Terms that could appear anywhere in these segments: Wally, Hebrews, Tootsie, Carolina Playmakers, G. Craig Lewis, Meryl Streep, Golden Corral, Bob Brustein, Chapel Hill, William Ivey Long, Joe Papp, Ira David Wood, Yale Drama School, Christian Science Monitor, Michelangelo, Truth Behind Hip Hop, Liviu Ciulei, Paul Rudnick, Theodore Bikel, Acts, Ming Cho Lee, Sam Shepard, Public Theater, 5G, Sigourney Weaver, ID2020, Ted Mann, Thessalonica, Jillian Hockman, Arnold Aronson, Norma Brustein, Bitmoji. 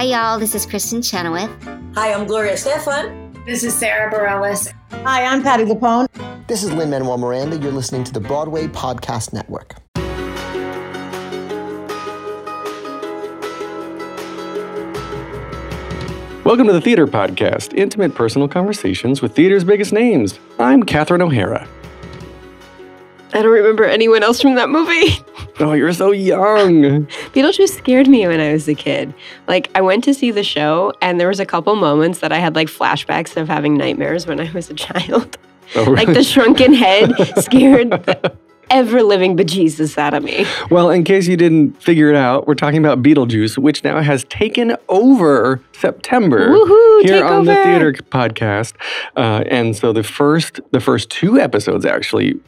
Hi, y'all. This is Kristen Chenoweth. Hi, I'm Gloria Estefan. This is Sarah Bareilles. Hi, I'm Patti LuPone. This is Lin-Manuel Miranda. You're listening to the Broadway Podcast Network. Welcome to the Theater Podcast, intimate personal conversations with theater's biggest names. I'm Catherine O'Hara. I don't remember anyone else from that movie. Oh, you're so young. Beetlejuice scared me when I was a kid. Like, I went to see the show, and there was a couple moments that I had, like, flashbacks of having nightmares when I was a child. Oh, really? Like, the shrunken head scared the ever-living bejesus out of me. Well, in case you didn't figure it out, we're talking about Beetlejuice, which now has taken over September. Woohoo, here on the Theater Podcast. And so the first two episodes, actually,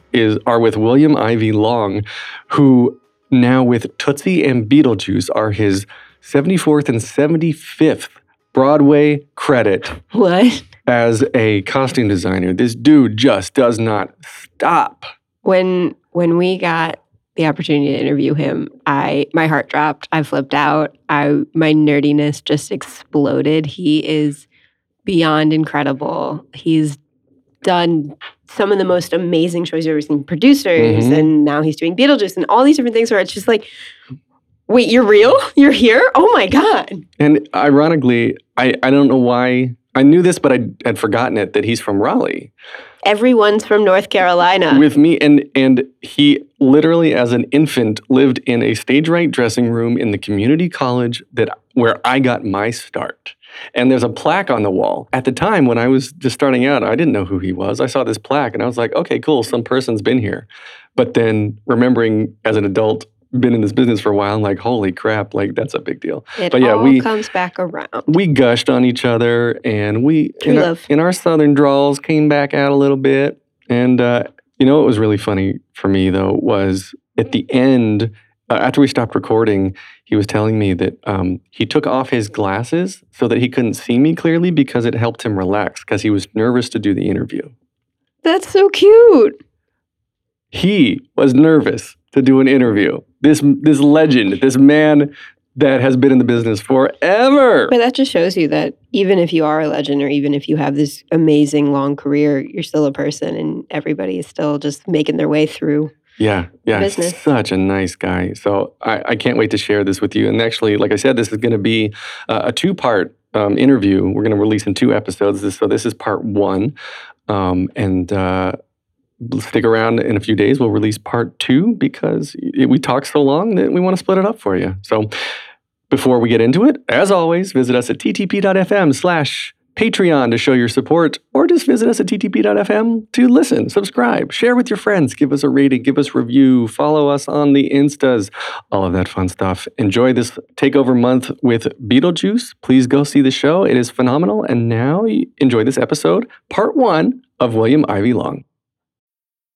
are with William Ivey Long, who... now with Tootsie and Beetlejuice are his 74th and 75th Broadway credit. What? As a costume designer. This dude just does not stop. When we got the opportunity to interview him, my heart dropped. I flipped out. My nerdiness just exploded. He is beyond incredible. He's done some of the most amazing shows you've ever seen, producers, and now he's doing Beetlejuice and all these different things where it's just like, wait, you're real? You're here? Oh my God. And ironically, I don't know why I knew this, but I had forgotten it, that he's from Raleigh. Everyone's from North Carolina. With me, and he literally as an infant lived in a stage-right dressing room in the community college where I got my start. And there's a plaque on the wall. At the time, when I was just starting out, I didn't know who he was. I saw this plaque, and I was like, okay, cool, some person's been here. But then remembering as an adult, been in this business for a while, I'm like, holy crap, like, that's a big deal. It all comes back around. We gushed on each other, and in our southern drawls came back out a little bit. And you know what was really funny for me, though, was at the end... after we stopped recording, he was telling me that he took off his glasses so that he couldn't see me clearly because it helped him relax because he was nervous to do the interview. That's so cute. He was nervous to do an interview. This legend, this man that has been in the business forever. But that just shows you that even if you are a legend or even if you have this amazing long career, you're still a person and everybody is still just making their way through. Yeah, business. Such a nice guy. So I can't wait to share this with you. And actually, like I said, this is going to be a two-part interview. We're going to release in two episodes. So this is part one. And stick around in a few days. We'll release part two because we talked so long that we want to split it up for you. So before we get into it, as always, visit us at ttp.fm/Patreon to show your support, or just visit us at ttp.fm to listen, subscribe, share with your friends, give us a rating, give us review, follow us on the Instas, all of that fun stuff. Enjoy this takeover month with Beetlejuice. Please go see the show. It is phenomenal. And now enjoy this episode, part one of William Ivey Long.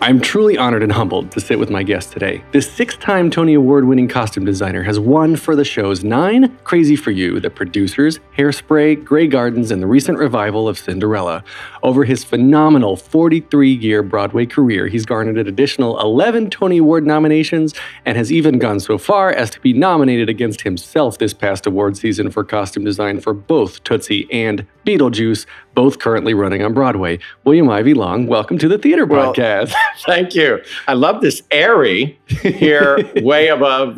I'm truly honored and humbled to sit with my guest today. This six-time Tony Award-winning costume designer has won for the shows 9, Crazy for You, The Producers, Hairspray, Grey Gardens, and the recent revival of Cinderella. Over his phenomenal 43-year Broadway career, he's garnered an additional 11 Tony Award nominations and has even gone so far as to be nominated against himself this past award season for costume design for both Tootsie and Beetlejuice, both currently running on Broadway. William Ivey Long, welcome to the Theater Podcast. Thank you. I love this airy here way above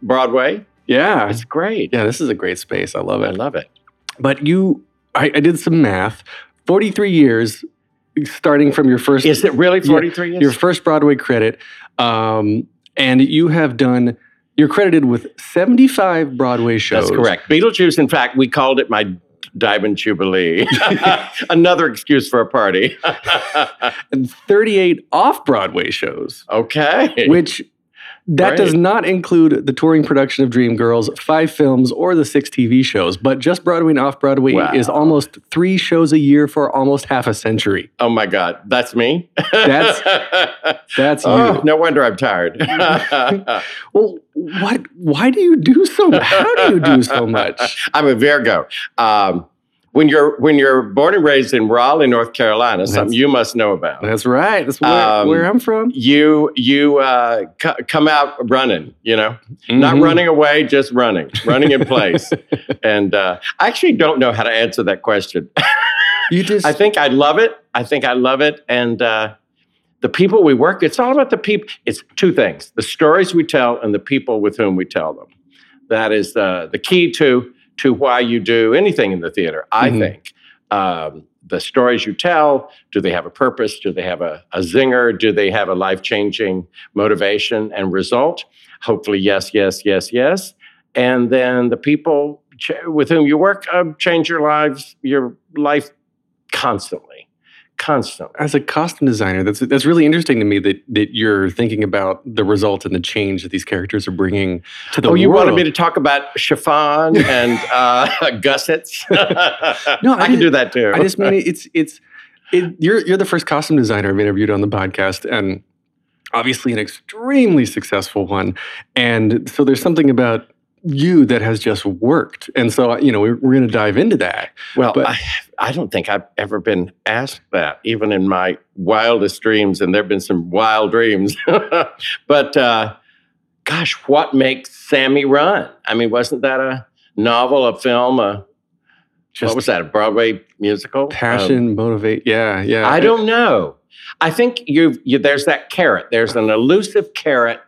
Broadway. Yeah. It's great. Yeah, this is a great space. I love it. I love it. But you, I did some math, 43 years starting from your first. Is it really 43 years? Your first Broadway credit. And you have done, you're credited with 75 Broadway shows. That's correct. Beetlejuice, in fact, we called it my Diamond Jubilee. Another excuse for a party. And 38 off-Broadway shows. Okay. Which, that Great. Does not include the touring production of Dreamgirls, 5 films, or the 6 TV shows. But just Broadway and off-Broadway is almost 3 shows a year for almost half a century. Oh, my God. That's me? That's you. No wonder I'm tired. Well, what? Why do you do so much? How do you do so much? I'm a Virgo. When you're born and raised in Raleigh, North Carolina, something you must know about. That's right. That's where I'm from. You come out running, you know, not running away, just running in place. And I actually don't know how to answer that question. I think I love it. And the people we work, it's all about the people. It's 2 things: the stories we tell and the people with whom we tell them. That is the key to why you do anything in the theater, I think. The stories you tell, do they have a purpose? Do they have a zinger? Do they have a life-changing motivation and result? Hopefully, yes. And then the people with whom you work change your life constantly. As a costume designer, that's really interesting to me that you're thinking about the result and the change that these characters are bringing to the world. Oh, you wanted me to talk about chiffon and gussets? No, I can do that too. I just mean it's you're the first costume designer I've interviewed on the podcast, and obviously an extremely successful one. And so there's something about you that has just worked. And so, you know, we're going to dive into that. Well, but I don't think I've ever been asked that, even in my wildest dreams. And there have been some wild dreams. But gosh, what makes Sammy run? I mean, wasn't that a novel, a film, what was that, a Broadway musical? Passion, motivate. Yeah. I don't know. I think there's that carrot. There's an elusive carrot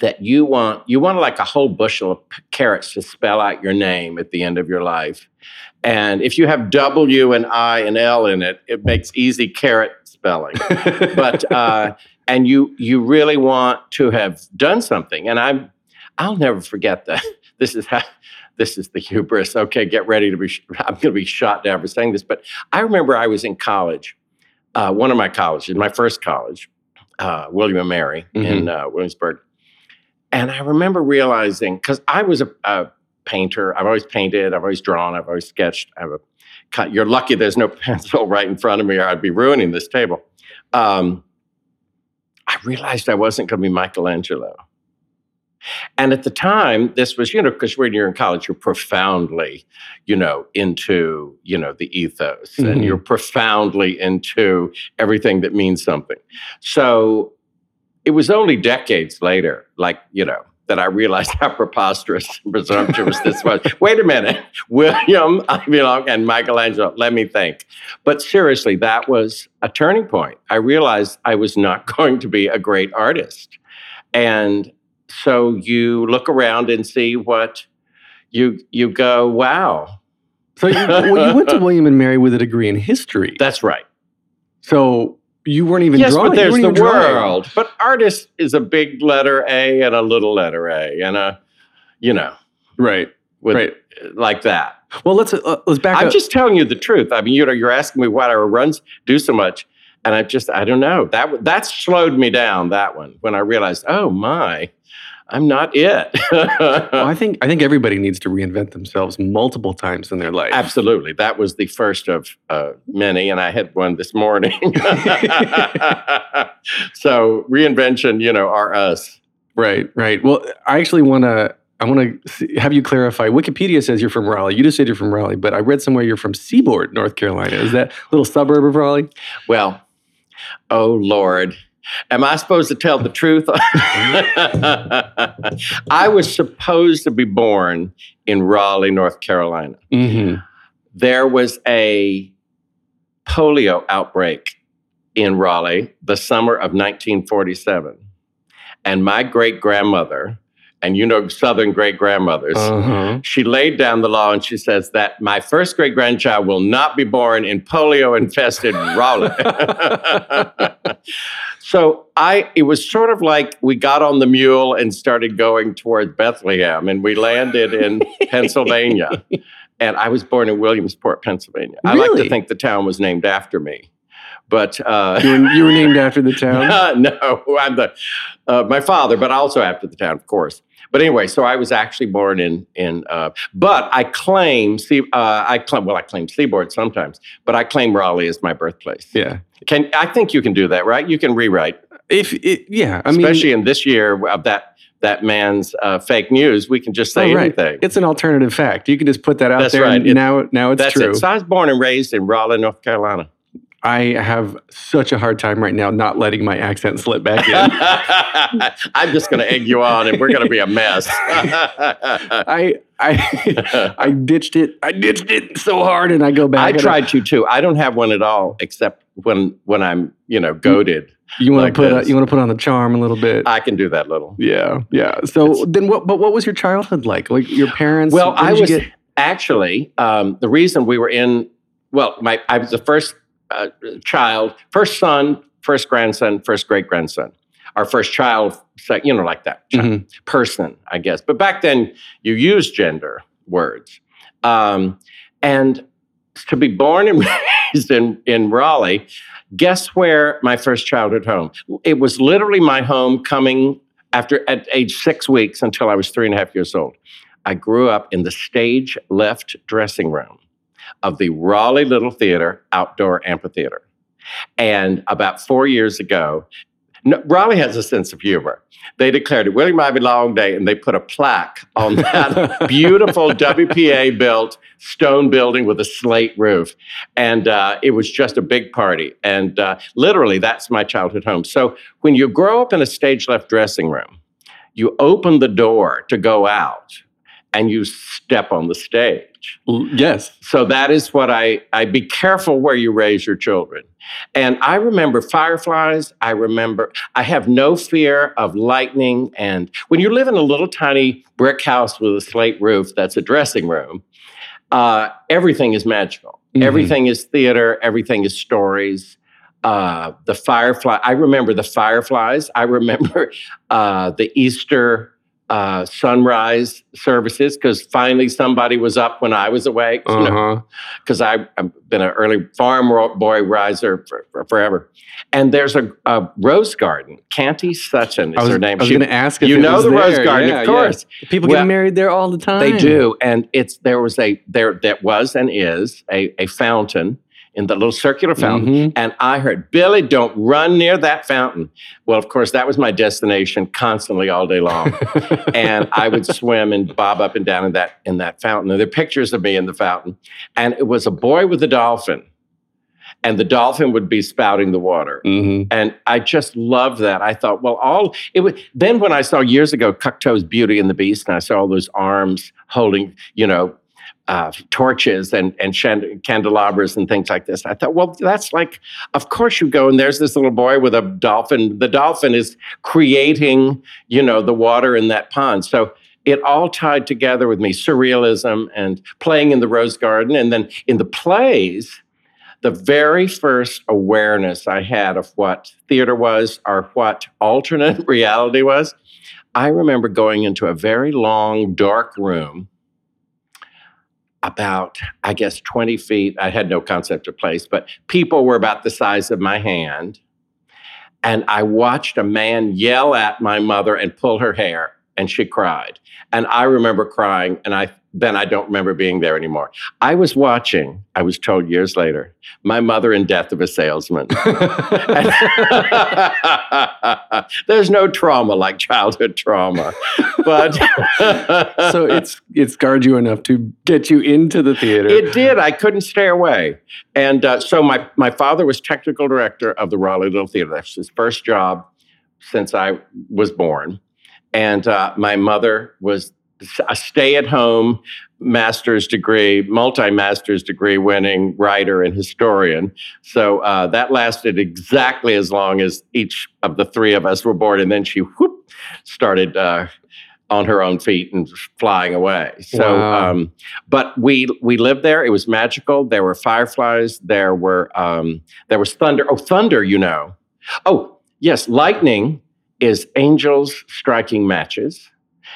that you want like a whole bushel of carrots to spell out your name at the end of your life. And if you have W and I and L in it, it makes easy carrot spelling. But, and you really want to have done something. And I'll never forget that. This is the hubris. Okay, get ready to be, I'm going to be shot down for saying this. But I remember I was in college, one of my colleges, my first college, William & Mary in Williamsburg. And I remember realizing, because I was a painter. I've always painted. I've always drawn. I've always sketched. You're lucky there's no pencil right in front of me or I'd be ruining this table. I realized I wasn't going to be Michelangelo. And at the time, this was, you know, because when you're in college, you're profoundly, you know, into, you know, the ethos. And you're profoundly into everything that means something. So it was only decades later, like, you know, that I realized how preposterous and presumptuous this was. Wait a minute, William Ivey Long and Michelangelo, let me think. But seriously, that was a turning point. I realized I was not going to be a great artist. And so you look around and see what you go, wow. So you went to William & Mary with a degree in history. That's right. So you weren't even drawing. Yes, but there's the world. But artist is a big letter A and a little letter A and a, you know. Right. Like that. Well, let's back up. I'm just telling you the truth. I mean, you know, you're asking me why I do so much. And I don't know. That slowed me down, that one, when I realized, oh, my, I'm not it. Well, I think everybody needs to reinvent themselves multiple times in their life. Absolutely. That was the first of many, and I had one this morning. So reinvention, are us. Right. Well, I actually I want to have you clarify. Wikipedia says you're from Raleigh. You just said you're from Raleigh, but I read somewhere you're from Seaboard, North Carolina. Is that a little suburb of Raleigh? Well, oh, Lord. Am I supposed to tell the truth? I was supposed to be born in Raleigh, North Carolina. Mm-hmm. There was a polio outbreak in Raleigh the summer of 1947. And my great-grandmother, and Southern great-grandmothers, uh-huh. She laid down the law and she says that my first great-grandchild will not be born in polio-infested Raleigh. So it was sort of like we got on the mule and started going toward Bethlehem, and we landed in Pennsylvania. And I was born in Williamsport, Pennsylvania. Really? I like to think the town was named after me. But you were named after the town? No, I'm my father, but also after the town, of course. But anyway, so I was actually born but I claim Seaboard sometimes, but I claim Raleigh as my birthplace. Yeah. I think you can do that, right? You can rewrite. Especially in this year of that man's fake news, we can just say anything. It's an alternative fact. You can just put that out there, right. Now it's true. That's it. So I was born and raised in Raleigh, North Carolina. I have such a hard time right now not letting my accent slip back in. I'm just going to egg you on, and we're going to be a mess. I ditched it so hard, and I go back. I tried to too. I don't have one at all, except when I'm goaded. You want to put on the charm a little bit. I can do that little. Yeah. So then, what was your childhood like? Like your parents? Well, the reason we were in. Well, I was the first. Child, first son, first grandson, first great-grandson. Our first child, like that. Mm-hmm. Person, I guess. But back then, you used gender words. And to be born and raised in Raleigh, guess where my first childhood home? It was literally my homecoming at age 6 weeks until I was 3.5 years old. I grew up in the stage left dressing room of the Raleigh Little Theater Outdoor Amphitheater. And about 4 years ago, Raleigh has a sense of humor. They declared it William Ivey Long Day, and they put a plaque on that beautiful WPA-built stone building with a slate roof. And it was just a big party. And literally, that's my childhood home. So when you grow up in a stage-left dressing room, you open the door to go out, and you step on the stage. Yes. So that is what I be careful where you raise your children. And I remember fireflies. I have no fear of lightning. And when you live in a little tiny brick house with a slate roof, that's a dressing room, everything is magical. Mm-hmm. Everything is theater. Everything is stories. The firefly. I remember the fireflies. I remember the Easter sunrise services, because finally somebody was up when I was awake. Because I've been an early farm boy riser forever. And there's a rose garden. Canty Sutton is her name. I was going to ask if it was the rose garden, yeah, of course. Yeah. People get married there all the time. They do, and there was and is a fountain. In the little circular fountain. Mm-hmm. And I heard, "Billy, don't run near that fountain." Well, of course, that was my destination constantly all day long. And I would swim and bob up and down in that fountain. And there are pictures of me in the fountain. And it was a boy with a dolphin. And the dolphin would be spouting the water. Mm-hmm. And I just loved that. I thought, then when I saw years ago Cocteau's Beauty and the Beast, and I saw all those arms holding, torches and candelabras and things like this. I thought, that's like, of course you go, and there's this little boy with a dolphin. The dolphin is creating, the water in that pond. So it all tied together with me, surrealism and playing in the Rose Garden. And then in the plays, the very first awareness I had of what theater was or what alternate reality was, I remember going into a very long, dark room about, I guess, 20 feet. I had no concept of place, but people were about the size of my hand. And I watched a man yell at my mother and pull her hair and she cried. And I remember crying, and I don't remember being there anymore. I was watching, I was told years later, My Mother and Death of a Salesman. There's no trauma like childhood trauma. But so it's scarred you enough to get you into the theater. It did. I couldn't stay away. And so my father was technical director of the Raleigh Little Theater. That's his first job since I was born. And my mother was a stay-at-home master's degree, multi-master's degree winning writer and historian. So that lasted exactly as long as each of the three of us were born. And then she started on her own feet and flying away. So, wow. But we lived there. It was magical. There were fireflies. There was thunder. Oh, thunder, you know. Oh, yes, lightning is angels striking matches.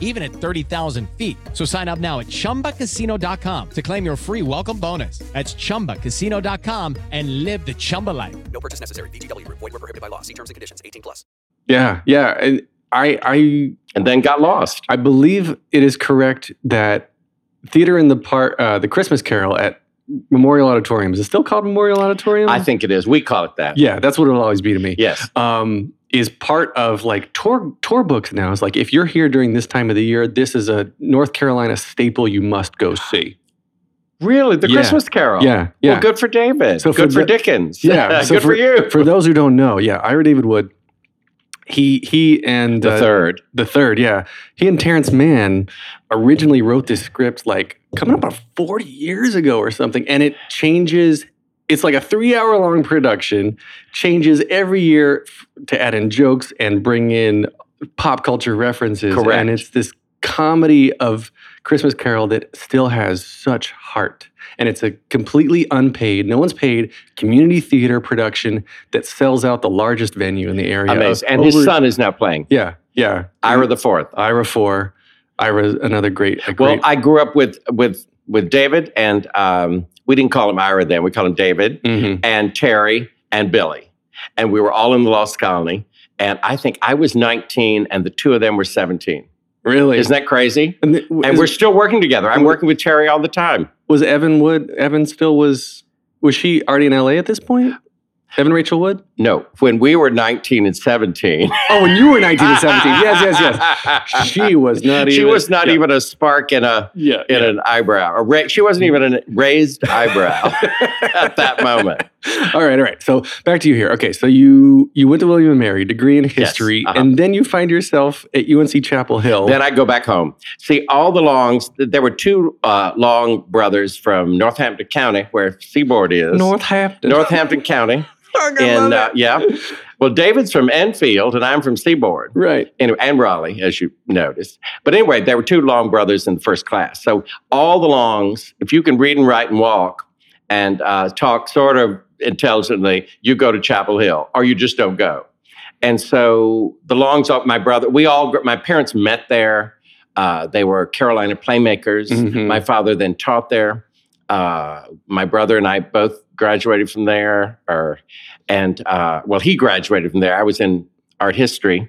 even at 30,000 feet. So sign up now at ChumbaCasino.com to claim your free welcome bonus. That's ChumbaCasino.com and live the Chumba life. No purchase necessary. VGW. Void where prohibited by law. See terms and conditions. 18+. Yeah. And I then got lost. I believe it is correct that Theater in the Park, the Christmas Carol at Memorial Auditorium. Is it still called Memorial Auditorium? I think it is. We call it that. Yeah, that's what it'll always be to me. Yes. Is part of like tour books now. It's like, if you're here during this time of the year, this is a North Carolina staple you must go see. Really? The Christmas Carol? Yeah. Well, good for David. So good for Dickens. Yeah. So good for you. For those who don't know, Ira David Wood, he and... The third, yeah. He and Terrence Mann originally wrote this script like coming up about 40 years ago or something, and it changes... It's like a 3-hour long production, changes every year to add in jokes and bring in pop culture references. Correct. And it's this comedy of Christmas Carol that still has such heart. And it's a completely unpaid, no one's paid, community theater production that sells out the largest venue in the area. Amazing. And his son is now playing. Yeah, yeah. Ira the Fourth. Ira Four. Ira's another great. Well, I grew up with David, and we didn't call him Ira then. We called him David, and Terry, and Billy. And we were all in the Lost Colony. And I think I was 19, and the two of them were 17. Really? Isn't that crazy? And we're still working together. I'm working with Terry all the time. Was Evan she already in L.A. at this point? Evan Rachel Wood? No. When we were 19 and 17. Oh, when you were 19 and 17. Yes. She was not even a spark in an eyebrow. She wasn't even a raised eyebrow at that moment. All right. So back to you here. Okay, so you went to William & Mary, degree in history, and then you find yourself at UNC Chapel Hill. Then I go back home. See, all the Longs, there were two Long brothers from Northampton County, where Seaboard is. Northampton County. And well, David's from Enfield, and I'm from Seaboard, right? Anyway, and Raleigh, as you noticed. But anyway, there were two Long brothers in the first class. So all the Longs, if you can read and write and walk and talk sort of intelligently, you go to Chapel Hill, or you just don't go. And so the Longs, my parents met there. They were Carolina playmakers. Mm-hmm. My father then taught there. My brother and I both graduated from there, he graduated from there. I was in art history,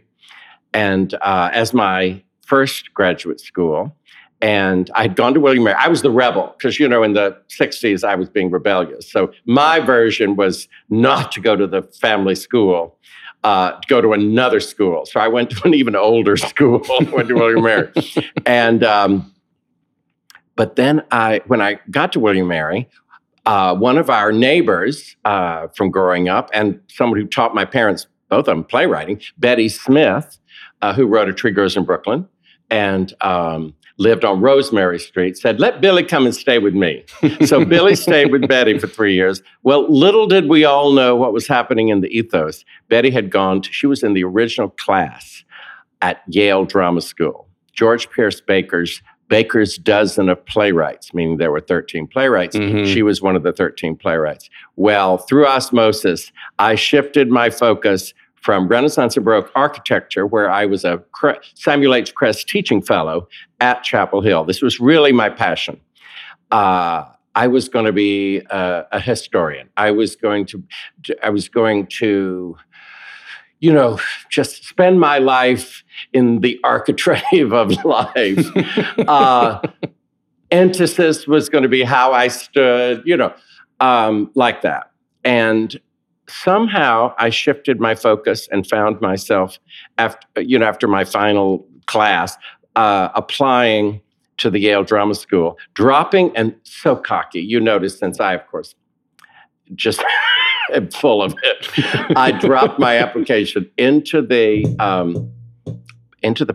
and as my first graduate school, and I had gone to William & Mary. I was the rebel, because, in the 60s, I was being rebellious. So my version was not to go to the family school, to go to another school. So I went to an even older school, went to William & Mary. And, but then when I got to William & Mary, one of our neighbors from growing up, and someone who taught my parents, both of them, playwriting, Betty Smith, who wrote A Tree Grows in Brooklyn and lived on Rosemary Street, said, "Let Billy come and stay with me." So Billy stayed with Betty for 3 years. Well, little did we all know what was happening in the ethos. Betty had she was in the original class at Yale Drama School, George Pierce Baker's dozen of playwrights, meaning there were 13 playwrights. Mm-hmm. She was one of the 13 playwrights. Well, through osmosis, I shifted my focus from Renaissance and Baroque architecture, where I was a Samuel H. Crest teaching fellow at Chapel Hill. This was really my passion. I was going to be a historian. I was going to just spend my life in the architrave of life. Antithesis was going to be how I stood, like that. And somehow I shifted my focus and found myself, after my final class, applying to the Yale Drama School, dropping, and so cocky. You notice, since I, of course, just... I'm full of it. I dropped my application into the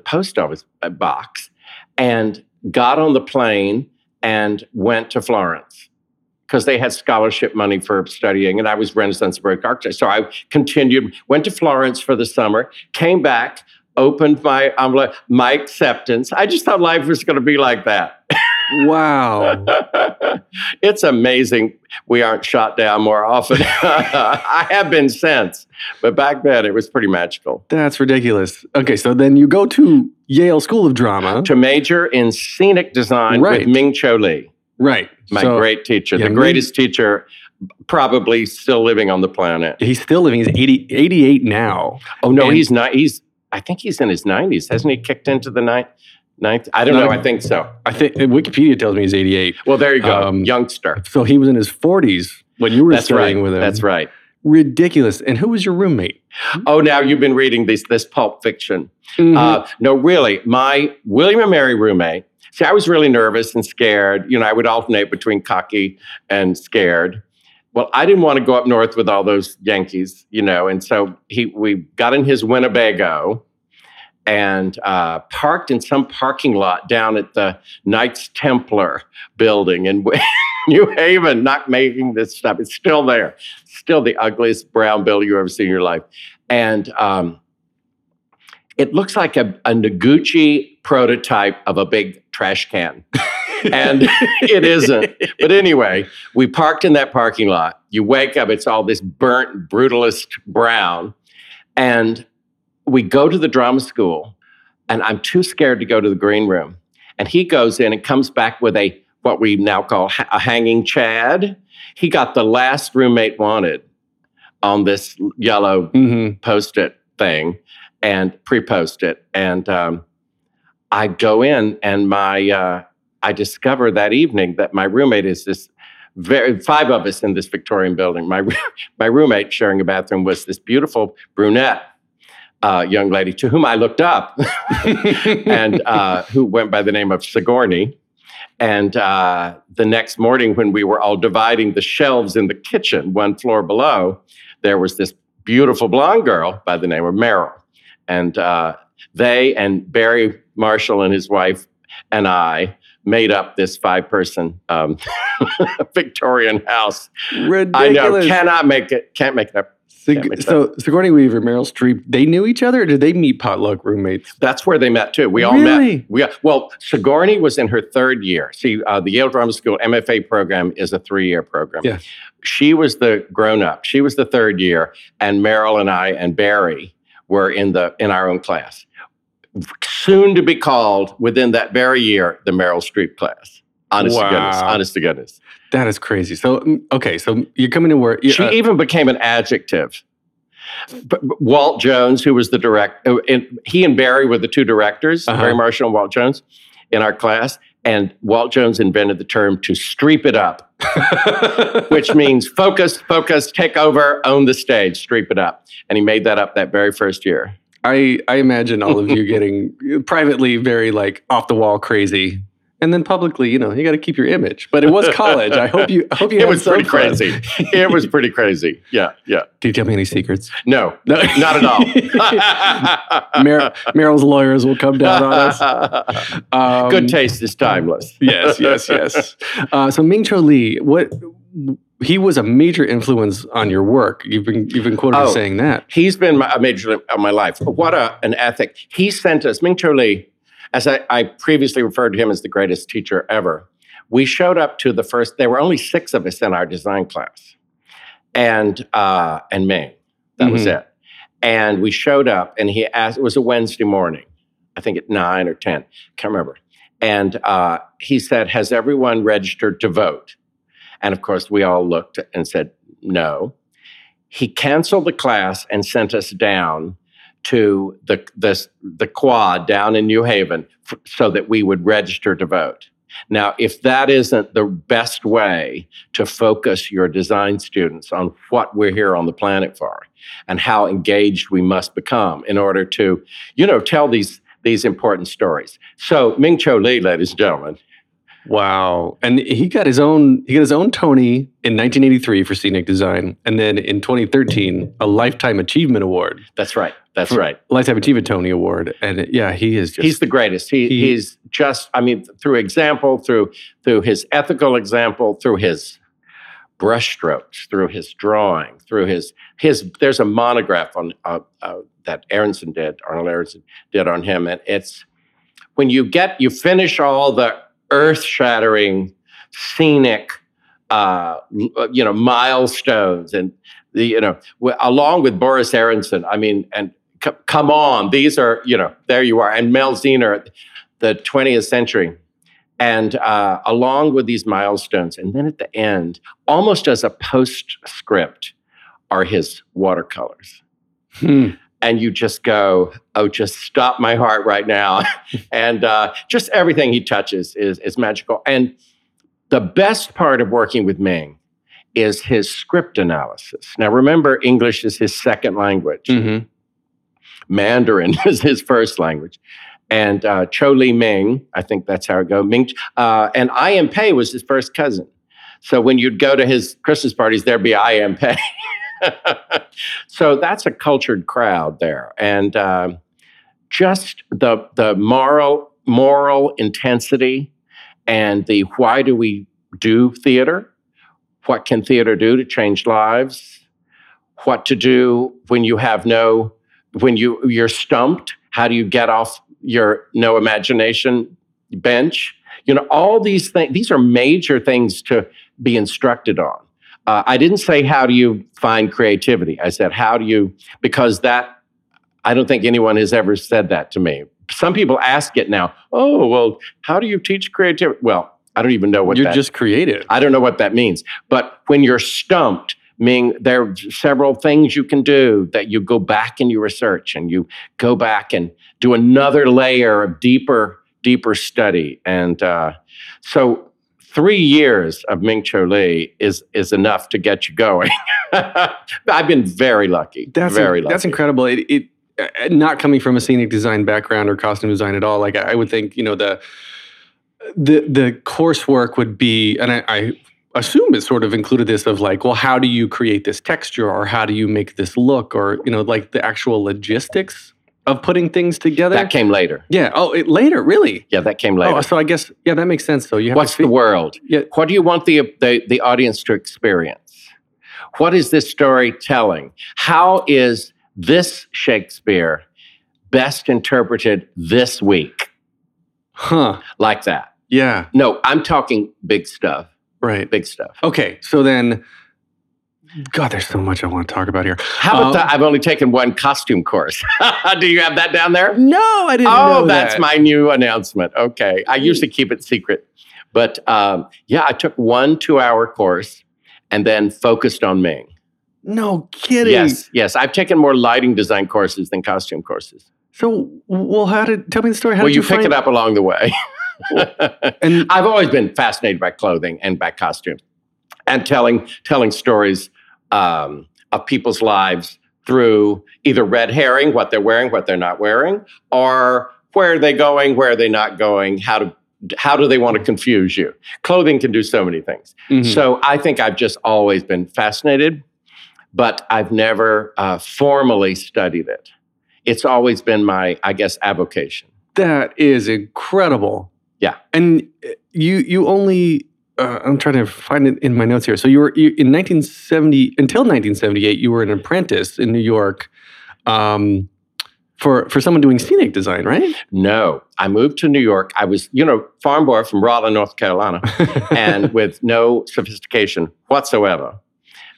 post office box and got on the plane and went to Florence because they had scholarship money for studying, and I was Renaissance Baroque architect. So I continued, went to Florence for the summer, came back, opened my envelope, my acceptance. I just thought life was going to be like that. Wow. It's amazing we aren't shot down more often. I have been since, but back then it was pretty magical. That's ridiculous. Okay, so then you go to Yale School of Drama. To major in scenic design with Ming Cho Lee. Right. My great teacher, the greatest teacher probably still living on the planet. He's still living. He's 88 now. Oh, no, he's not. I think he's in his 90s. Hasn't he kicked into the 90s? I don't know. I think so. I think Wikipedia tells me he's 88. Well, there you go. Youngster. So he was in his 40s when you were studying with him. That's right. Ridiculous. And who was your roommate? Oh, now you've been reading this pulp fiction. Mm-hmm. No, really. My William & Mary roommate. See, I was really nervous and scared. I would alternate between cocky and scared. Well, I didn't want to go up north with all those Yankees, and so we got in his Winnebago and parked in some parking lot down at the Knights Templar building in New Haven, not making this stuff. It's still there. Still the ugliest brown building you've ever seen in your life. And it looks like a Noguchi prototype of a big trash can. And it isn't. But anyway, we parked in that parking lot. You wake up, it's all this burnt, brutalist brown. And we go to the drama school, and I'm too scared to go to the green room. And he goes in and comes back with a what we now call a hanging chad. He got the last roommate wanted on this yellow post-it thing and pre-post it. And I go in and I discover that evening that my roommate is this five of us in this Victorian building. My roommate sharing a bathroom was this beautiful brunette young lady to whom I looked up and who went by the name of Sigourney. And the next morning when we were all dividing the shelves in the kitchen, one floor below, there was this beautiful blonde girl by the name of Meryl. And they and Barry Marshall and his wife and I made up this five-person Victorian house. Ridiculous. I know, can't make it up. So Sigourney Weaver, Meryl Streep, they knew each other, or did they meet potluck roommates? That's where they met too. We all met. Well, Sigourney was in her third year. See, the Yale Drama School MFA program is a 3-year program. Yeah. She was the grown-up. She was the third year, and Meryl and I and Barry were in our own class. Soon to be called within that very year, the Meryl Streep class. Honest to goodness. That is crazy. So, okay, so you're coming to work. She even became an adjective. But Walt Jones, who was the director, he and Barry were the two directors, Barry Marshall and Walt Jones, in our class. And Walt Jones invented the term to streep it up, which means focus, take over, own the stage, streep it up. And he made that up that very first year. I imagine all of you getting privately very like off the wall crazy. And then publicly, you know, you got to keep your image. But it was college. I hope you. It was pretty crazy. It was pretty crazy. Yeah. Did you tell me any secrets? No, not at all. Meryl's lawyers will come down on us. Good taste is timeless. Yes. So Ming Cho Lee, he was a major influence on your work. You've been quoted as saying that he's been a major on my life. What an ethic! He sent us Ming Cho Lee. As I previously referred to him as the greatest teacher ever, we showed up to the first, there were only 6 of us in our design class, and Ming, that was it. And we showed up, and he asked, it was a Wednesday morning, I think at 9 or 10, can't remember. And he said, has everyone registered to vote? And of course, we all looked and said, no. He canceled the class and sent us down to the quad down in New Haven so that we would register to vote. Now, if that isn't the best way to focus your design students on what we're here on the planet for and how engaged we must become in order to, you know, tell these important stories. So Ming Cho Lee, ladies and gentlemen. Wow. And he got his own Tony in 1983 for scenic design. And then in 2013, a Lifetime Achievement Award. That's right. Lifetime Achievement Tony Award. And he is just... He's the greatest. He's just, I mean, through example, through his ethical example, through his brushstrokes, through his drawing, through his there's a monograph on that Arnold Aronson did on him. And it's, when you finish all the earth-shattering, scenic, milestones, and along with Boris Aronson. I mean, and come on, these are there you are, and Mel Zener, the 20th century, and along with these milestones, and then at the end, almost as a postscript, are his watercolors. And you just go, oh, just stop my heart right now. And just everything he touches is magical. And the best part of working with Ming is his script analysis. Now, remember, English is his second language. Mandarin is his first language. And Cho Lee Ming, I think that's how it goes. And I.M. Pei was his first cousin. So when you'd go to his Christmas parties, there'd be I.M. Pei. So that's a cultured crowd there, and just the moral intensity, and the why do we do theater? What can theater do to change lives? What to do when you're stumped How do you get off your no imagination bench? You know, all these things, these are major things to be instructed on. I didn't say, how do you find creativity? I said, how do you, because that, I don't think anyone has ever said that to me. Some people ask it now. Oh, well, how do you teach creativity? Well, I don't even know what You're just creative. I don't know what that means. But when you're stumped, Ming, there are several things you can do that you go back and you research and you go back and do another layer of deeper study. And so 3 years of Ming Cho Lee is enough to get you going. I've been very lucky. That's very lucky. That's incredible. It not coming from a scenic design background or costume design at all. Like I would think, you know, the coursework would be, and I assume it sort of included this of like, well, how do you create this texture or how do you make this look or, you know, like the actual logistics of putting things together? That came later. Yeah. Oh, later, really? Yeah, that came later. Oh, so I guess, yeah, that makes sense. So you have what's the world? Yeah. What do you want the audience to experience? What is this story telling? How is this Shakespeare best interpreted this week? Huh. Like that. Yeah. No, I'm talking big stuff. Right. Big stuff. Okay. So then, God, there's so much I want to talk about here. How about I've only taken one costume course. Do you have that down there? No, I didn't know that. Oh, that's my new announcement. Okay. I usually keep it secret. But yeah, I took one 2-hour course and then focused on Ming. No kidding. Yes. I've taken more lighting design courses than costume courses. So, well, tell me the story. How did you find it? Well, you pick it up along the way. And I've always been fascinated by clothing and by costumes and telling stories of people's lives through either red herring, what they're wearing, what they're not wearing, or where are they going, where are they not going, how do they want to confuse you? Clothing can do so many things. Mm-hmm. So I think I've just always been fascinated, but I've never formally studied it. It's always been my, I guess, avocation. That is incredible. Yeah. And you only, I'm trying to find it in my notes here. So you were in 1970, until 1978, you were an apprentice in New York for someone doing scenic design, right? No. I moved to New York. I was, you know, farm boy from Raleigh, North Carolina, and with no sophistication whatsoever.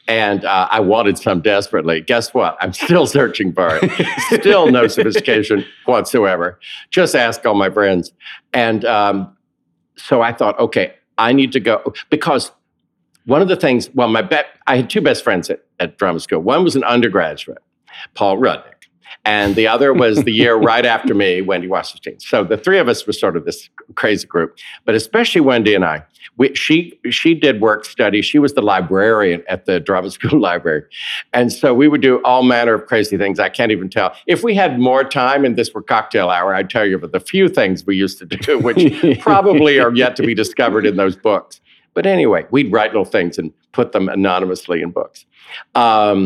And I wanted some desperately. Guess what? I'm still searching for it. Still no sophistication whatsoever. Just ask all my friends. And so I thought, okay, I need to go. Because one of the things, well, I had two best friends at drama school. One was an undergraduate, Paul Rudnick. And the other was the year right after me, Wendy Wasserstein. So the three of us were sort of this crazy group, but especially Wendy and I. She did work study. She was the librarian at the drama school library. And so we would do all manner of crazy things. I can't even tell. If we had more time and this were cocktail hour, I'd tell you about the few things we used to do, which probably are yet to be discovered in those books. But anyway, we'd write little things and put them anonymously in books. Love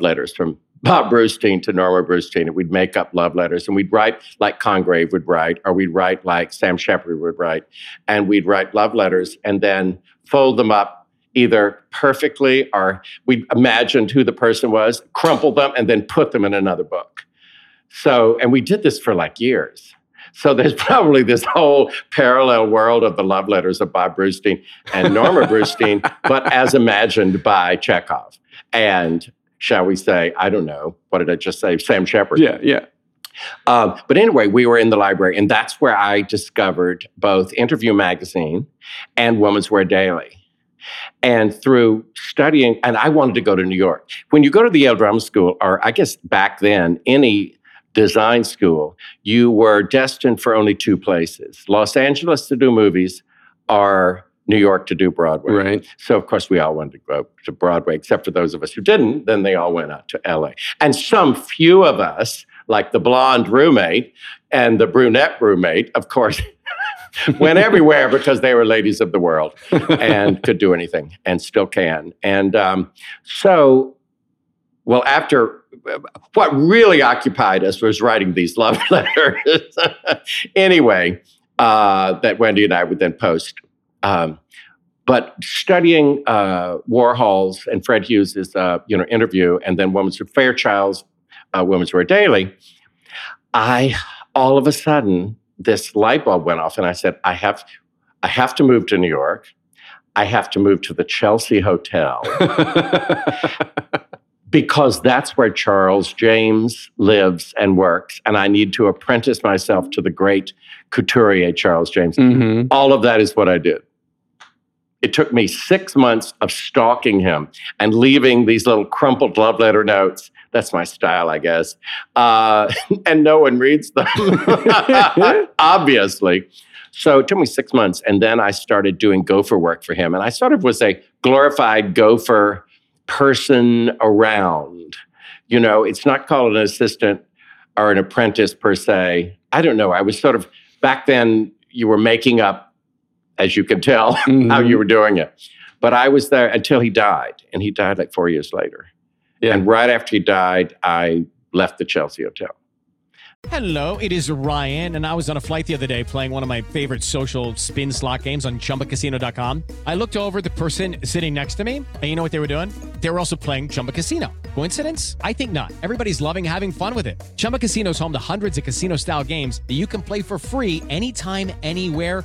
letters from Bob Brustein to Norma Brustein, and we'd make up love letters, and we'd write like Congreve would write, or we'd write like Sam Shepard would write, and we'd write love letters and then fold them up either perfectly or we imagined who the person was, crumple them, and then put them in another book. So, and we did this for like years. So there's probably this whole parallel world of the love letters of Bob Brustein and Norma Brustein, but as imagined by Chekhov. And shall we say, I don't know, what did I just say? Sam Shepard. Yeah. But anyway, we were in the library, and that's where I discovered both Interview Magazine and Woman's Wear Daily. And through studying, and I wanted to go to New York. When you go to the Yale Drama School, or I guess back then, any design school, you were destined for only two places, Los Angeles to do movies or New York to do Broadway. Right. So, of course, we all wanted to go to Broadway, except for those of us who didn't. Then they all went out to L.A. And some few of us, like the blonde roommate and the brunette roommate, of course, went everywhere because they were ladies of the world and could do anything and still can. And so, well, after what really occupied us was writing these love letters. Anyway, that Wendy and I would then post. But studying Warhol's and Fred Hughes's, interview, and then Women's Fairchild's Women's Wear Daily, I all of a sudden this light bulb went off, and I said, I have to move to New York. I have to move to the Chelsea Hotel because that's where Charles James lives and works, and I need to apprentice myself to the great couturier Charles James. Mm-hmm. All of that is what I did. It took me 6 months of stalking him and leaving these little crumpled love letter notes. That's my style, I guess. And no one reads them, obviously. So it took me 6 months, and then I started doing gopher work for him. And I sort of was a glorified gopher person around. You know, it's not called an assistant or an apprentice per se. I don't know. I was sort of, back then, you were making up, as you could tell, mm-hmm. how you were doing it. But I was there until he died, and he died like 4 years later. Yeah. And right after he died, I left the Chelsea Hotel. Hello, it is Ryan, and I was on a flight the other day playing one of my favorite social spin slot games on ChumbaCasino.com. I looked over at the person sitting next to me, and you know what they were doing? They were also playing Chumba Casino. Coincidence? I think not. Everybody's loving having fun with it. Chumba Casino's home to hundreds of casino-style games that you can play for free anytime, anywhere,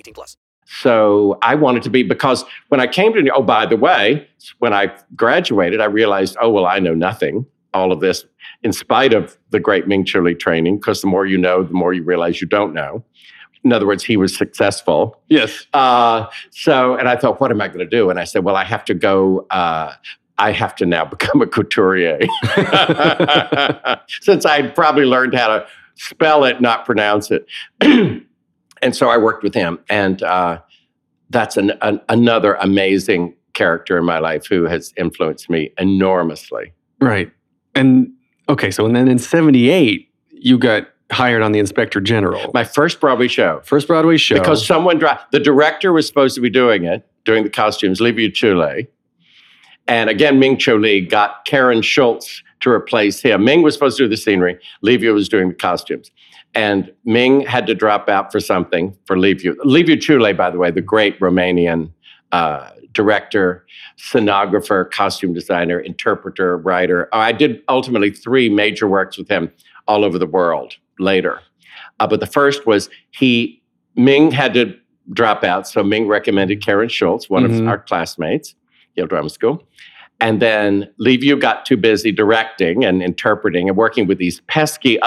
18 plus. So I wanted to be, because when I came to, oh, by the way, when I graduated, I realized, oh, well, I know nothing. All of this, in spite of the great Ming Cho Lee training, because the more you know, the more you realize you don't know. In other words, he was successful. Yes. And I thought, what am I going to do? And I said, well, I have to go, I have to now become a couturier. Since I had probably learned how to spell it, not pronounce it. And so I worked with him. And that's another amazing character in my life who has influenced me enormously. Right. And okay, so and then in 78, you got hired on The Inspector General. My first Broadway show. Because the director was supposed to be doing the costumes, Liviu Ciulei. And again, Ming Cho Lee got Karen Schultz to replace him. Ming was supposed to do the scenery. Liviu was doing the costumes. And Ming had to drop out for something for Liviu. Liviu Ciulei, by the way, the great Romanian director, scenographer, costume designer, interpreter, writer. I did ultimately three major works with him all over the world later. But the first was Ming had to drop out. So Ming recommended Karen Schultz, one mm-hmm. of our classmates, Yale Drama School. And then Liviu got too busy directing and interpreting and working with these pesky,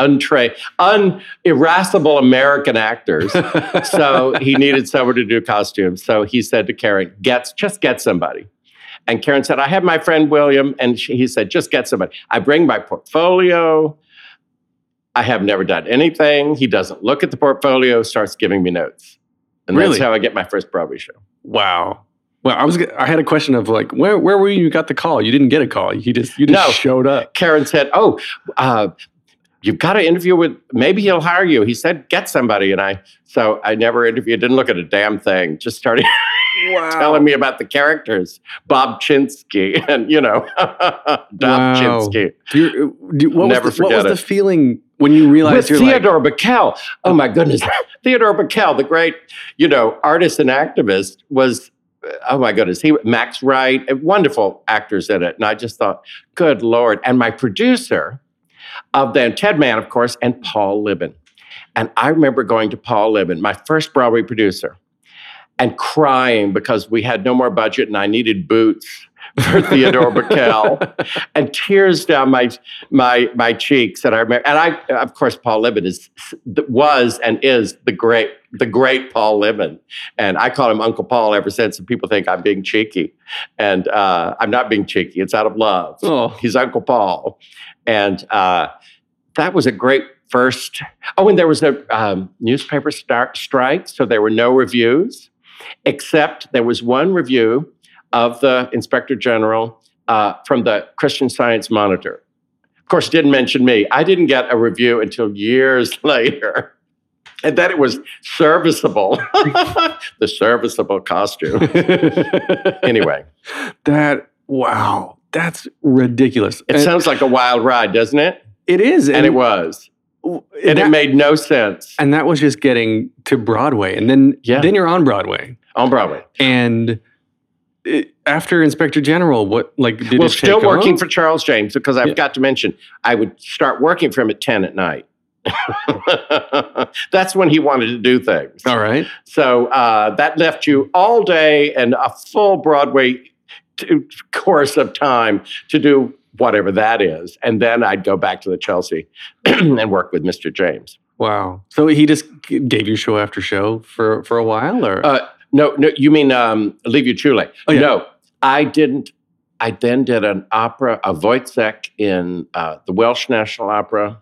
irascible American actors. So he needed someone to do costumes. So he said to Karen, just get somebody. And Karen said, I have my friend William. And he said, just get somebody. I bring my portfolio. I have never done anything. He doesn't look at the portfolio, starts giving me notes. And really? That's how I get my first Broadway show. Wow. Well, I had a question of like, where were you got the call? You didn't get a call. You just showed up. Karen said, oh, you've got to interview with, maybe he'll hire you. He said, get somebody. And I never interviewed, didn't look at a damn thing. Just started telling me about the characters. Bob Chinsky and, Bob Chinsky. What was the feeling when you realized with Theodore Bikel. Oh my goodness. Theodore Bikel, the great, artist and activist was, oh my goodness, Max Wright, wonderful actors in it. And I just thought, good Lord. And my producer of then, Ted Mann, of course, and Paul Libin. And I remember going to Paul Libin, my first Broadway producer, and crying because we had no more budget and I needed boots for Theodore Bikel, and tears down my cheeks. And I remember, and of course, Paul Libin was and is the great Paul Libin, and I call him Uncle Paul ever since. And people think I'm being cheeky, and I'm not being cheeky. It's out of love. Oh. He's Uncle Paul, and that was a great first. Oh, and there was a newspaper strike, so there were no reviews, except there was one review of The Inspector General from the Christian Science Monitor. Of course, it didn't mention me. I didn't get a review until years later. And then it was serviceable, the serviceable costume. Anyway. Wow, that's ridiculous. It sounds like a wild ride, doesn't it? It is. And it was. And it made no sense. And that was just getting to Broadway. And then, then you're on Broadway. On Broadway. And after Inspector General, what, like, did it take off? Well, still working for Charles James, because I've got to mention, I would start working for him at 10 at night. That's when he wanted to do things. All right. So that left you all day and a full Broadway course of time to do whatever that is. And then I'd go back to the Chelsea and work with Mr. James. Wow. So he just gave you show after show for a while? Or No, you mean Liviu Ciulei. Oh, yeah. No, I didn't. I then did an opera, a Wojtek in the Welsh National Opera.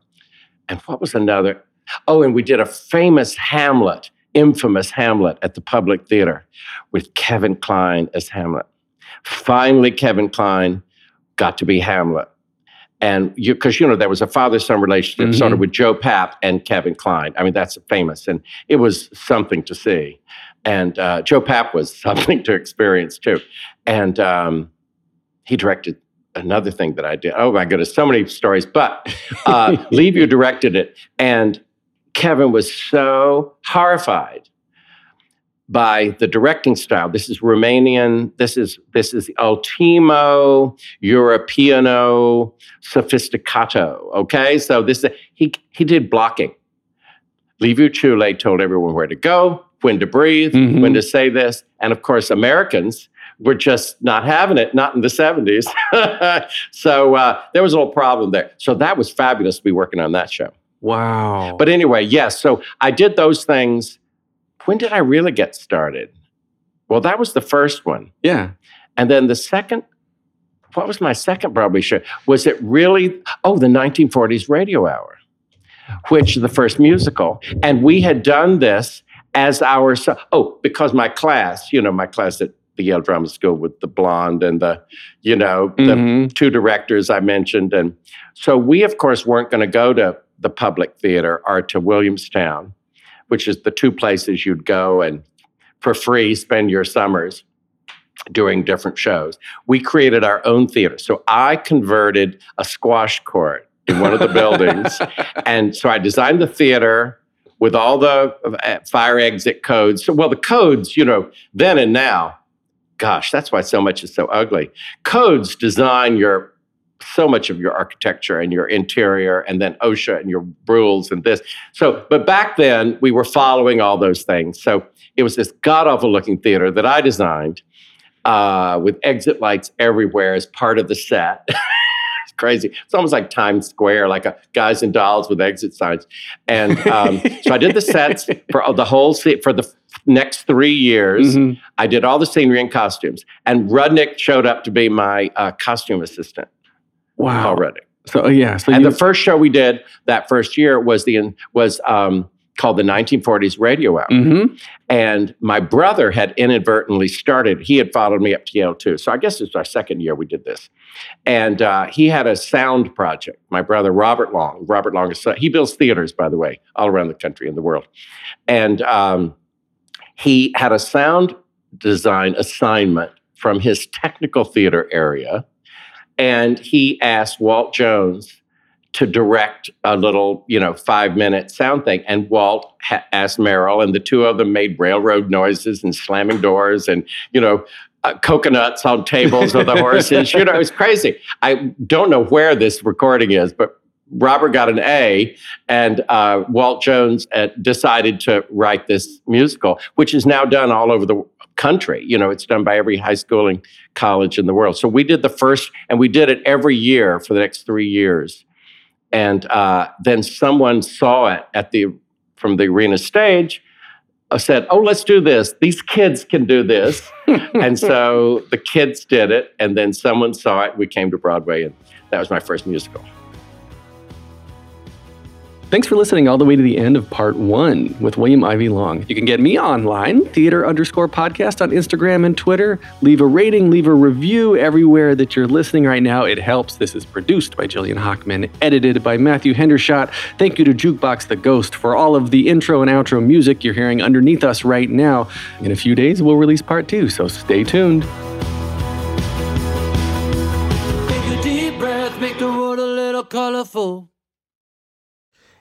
And what was another? Oh, and we did a famous Hamlet, infamous Hamlet at the Public Theater with Kevin Kline as Hamlet. Finally, Kevin Kline got to be Hamlet. And because, there was a father-son relationship sort of with Joe Papp and Kevin Kline. I mean, that's famous. And it was something to see. And Joe Papp was something to experience, too. And he directed another thing that I did. Oh, my goodness, so many stories. But Liviu directed it, and Kevin was so horrified by the directing style. This is Romanian. This is ultimo Europeano sophisticato. Okay, so this he did blocking. Liviu Ciulei told everyone where to go, when to breathe, when to say this, and of course, Americans. We're just not having it, not in the 70s. So there was a little problem there. So that was fabulous to be working on that show. Wow. But anyway, yes. So I did those things. When did I really get started? Well, that was the first one. Yeah. And then the second, what was my second Broadway show? Was it really, the 1940s Radio Hour, which is the first musical. And we had done this as our, because my class at the Yale Drama School with the blonde and the, the two directors I mentioned. And so we, of course, weren't going to go to the Public Theater or to Williamstown, which is the two places you'd go and for free spend your summers doing different shows. We created our own theater. So I converted a squash court in one of the buildings. And so I designed the theater with all the fire exit codes. So, the codes, then and now. Gosh, that's why so much is so ugly. Codes design so much of your architecture and your interior, and then OSHA and your rules and this. So, but back then we were following all those things. So it was this god-awful looking theater that I designed with exit lights everywhere as part of the set. It's crazy. It's almost like Times Square, like a Guys and Dolls with exit signs. And so I did the sets for the whole set for the next 3 years. I did all the scenery and costumes, and Rudnick showed up to be my costume assistant. Wow, Paul Rudnick. So the first show we did that first year was called the 1940s Radio Hour, and my brother had inadvertently started. He had followed me up to Yale too, so I guess it's our second year we did this, and he had a sound project. My brother Robert Long, he builds theaters, by the way, all around the country and the world, and. He had a sound design assignment from his technical theater area, and he asked Walt Jones to direct a little, 5-minute sound thing. And Walt asked Meryl, and the two of them made railroad noises and slamming doors and, coconuts on tables of the horses. It was crazy. I don't know where this recording is, but Robert got an A, and Walt Jones decided to write this musical, which is now done all over the country. It's done by every high school and college in the world. So we did the first, and we did it every year for the next 3 years. And then someone saw it from the arena stage, said, let's do this. These kids can do this. And so the kids did it, and then someone saw it. We came to Broadway, and that was my first musical. Thanks for listening all the way to the end of part one with William Ivey Long. You can get me online, theater_podcast on Instagram and Twitter. Leave a rating, leave a review everywhere that you're listening right now. It helps. This is produced by Jillian Hockman, edited by Matthew Hendershot. Thank you to Jukebox the Ghost for all of the intro and outro music you're hearing underneath us right now. In a few days, we'll release part two, so stay tuned. Colorful.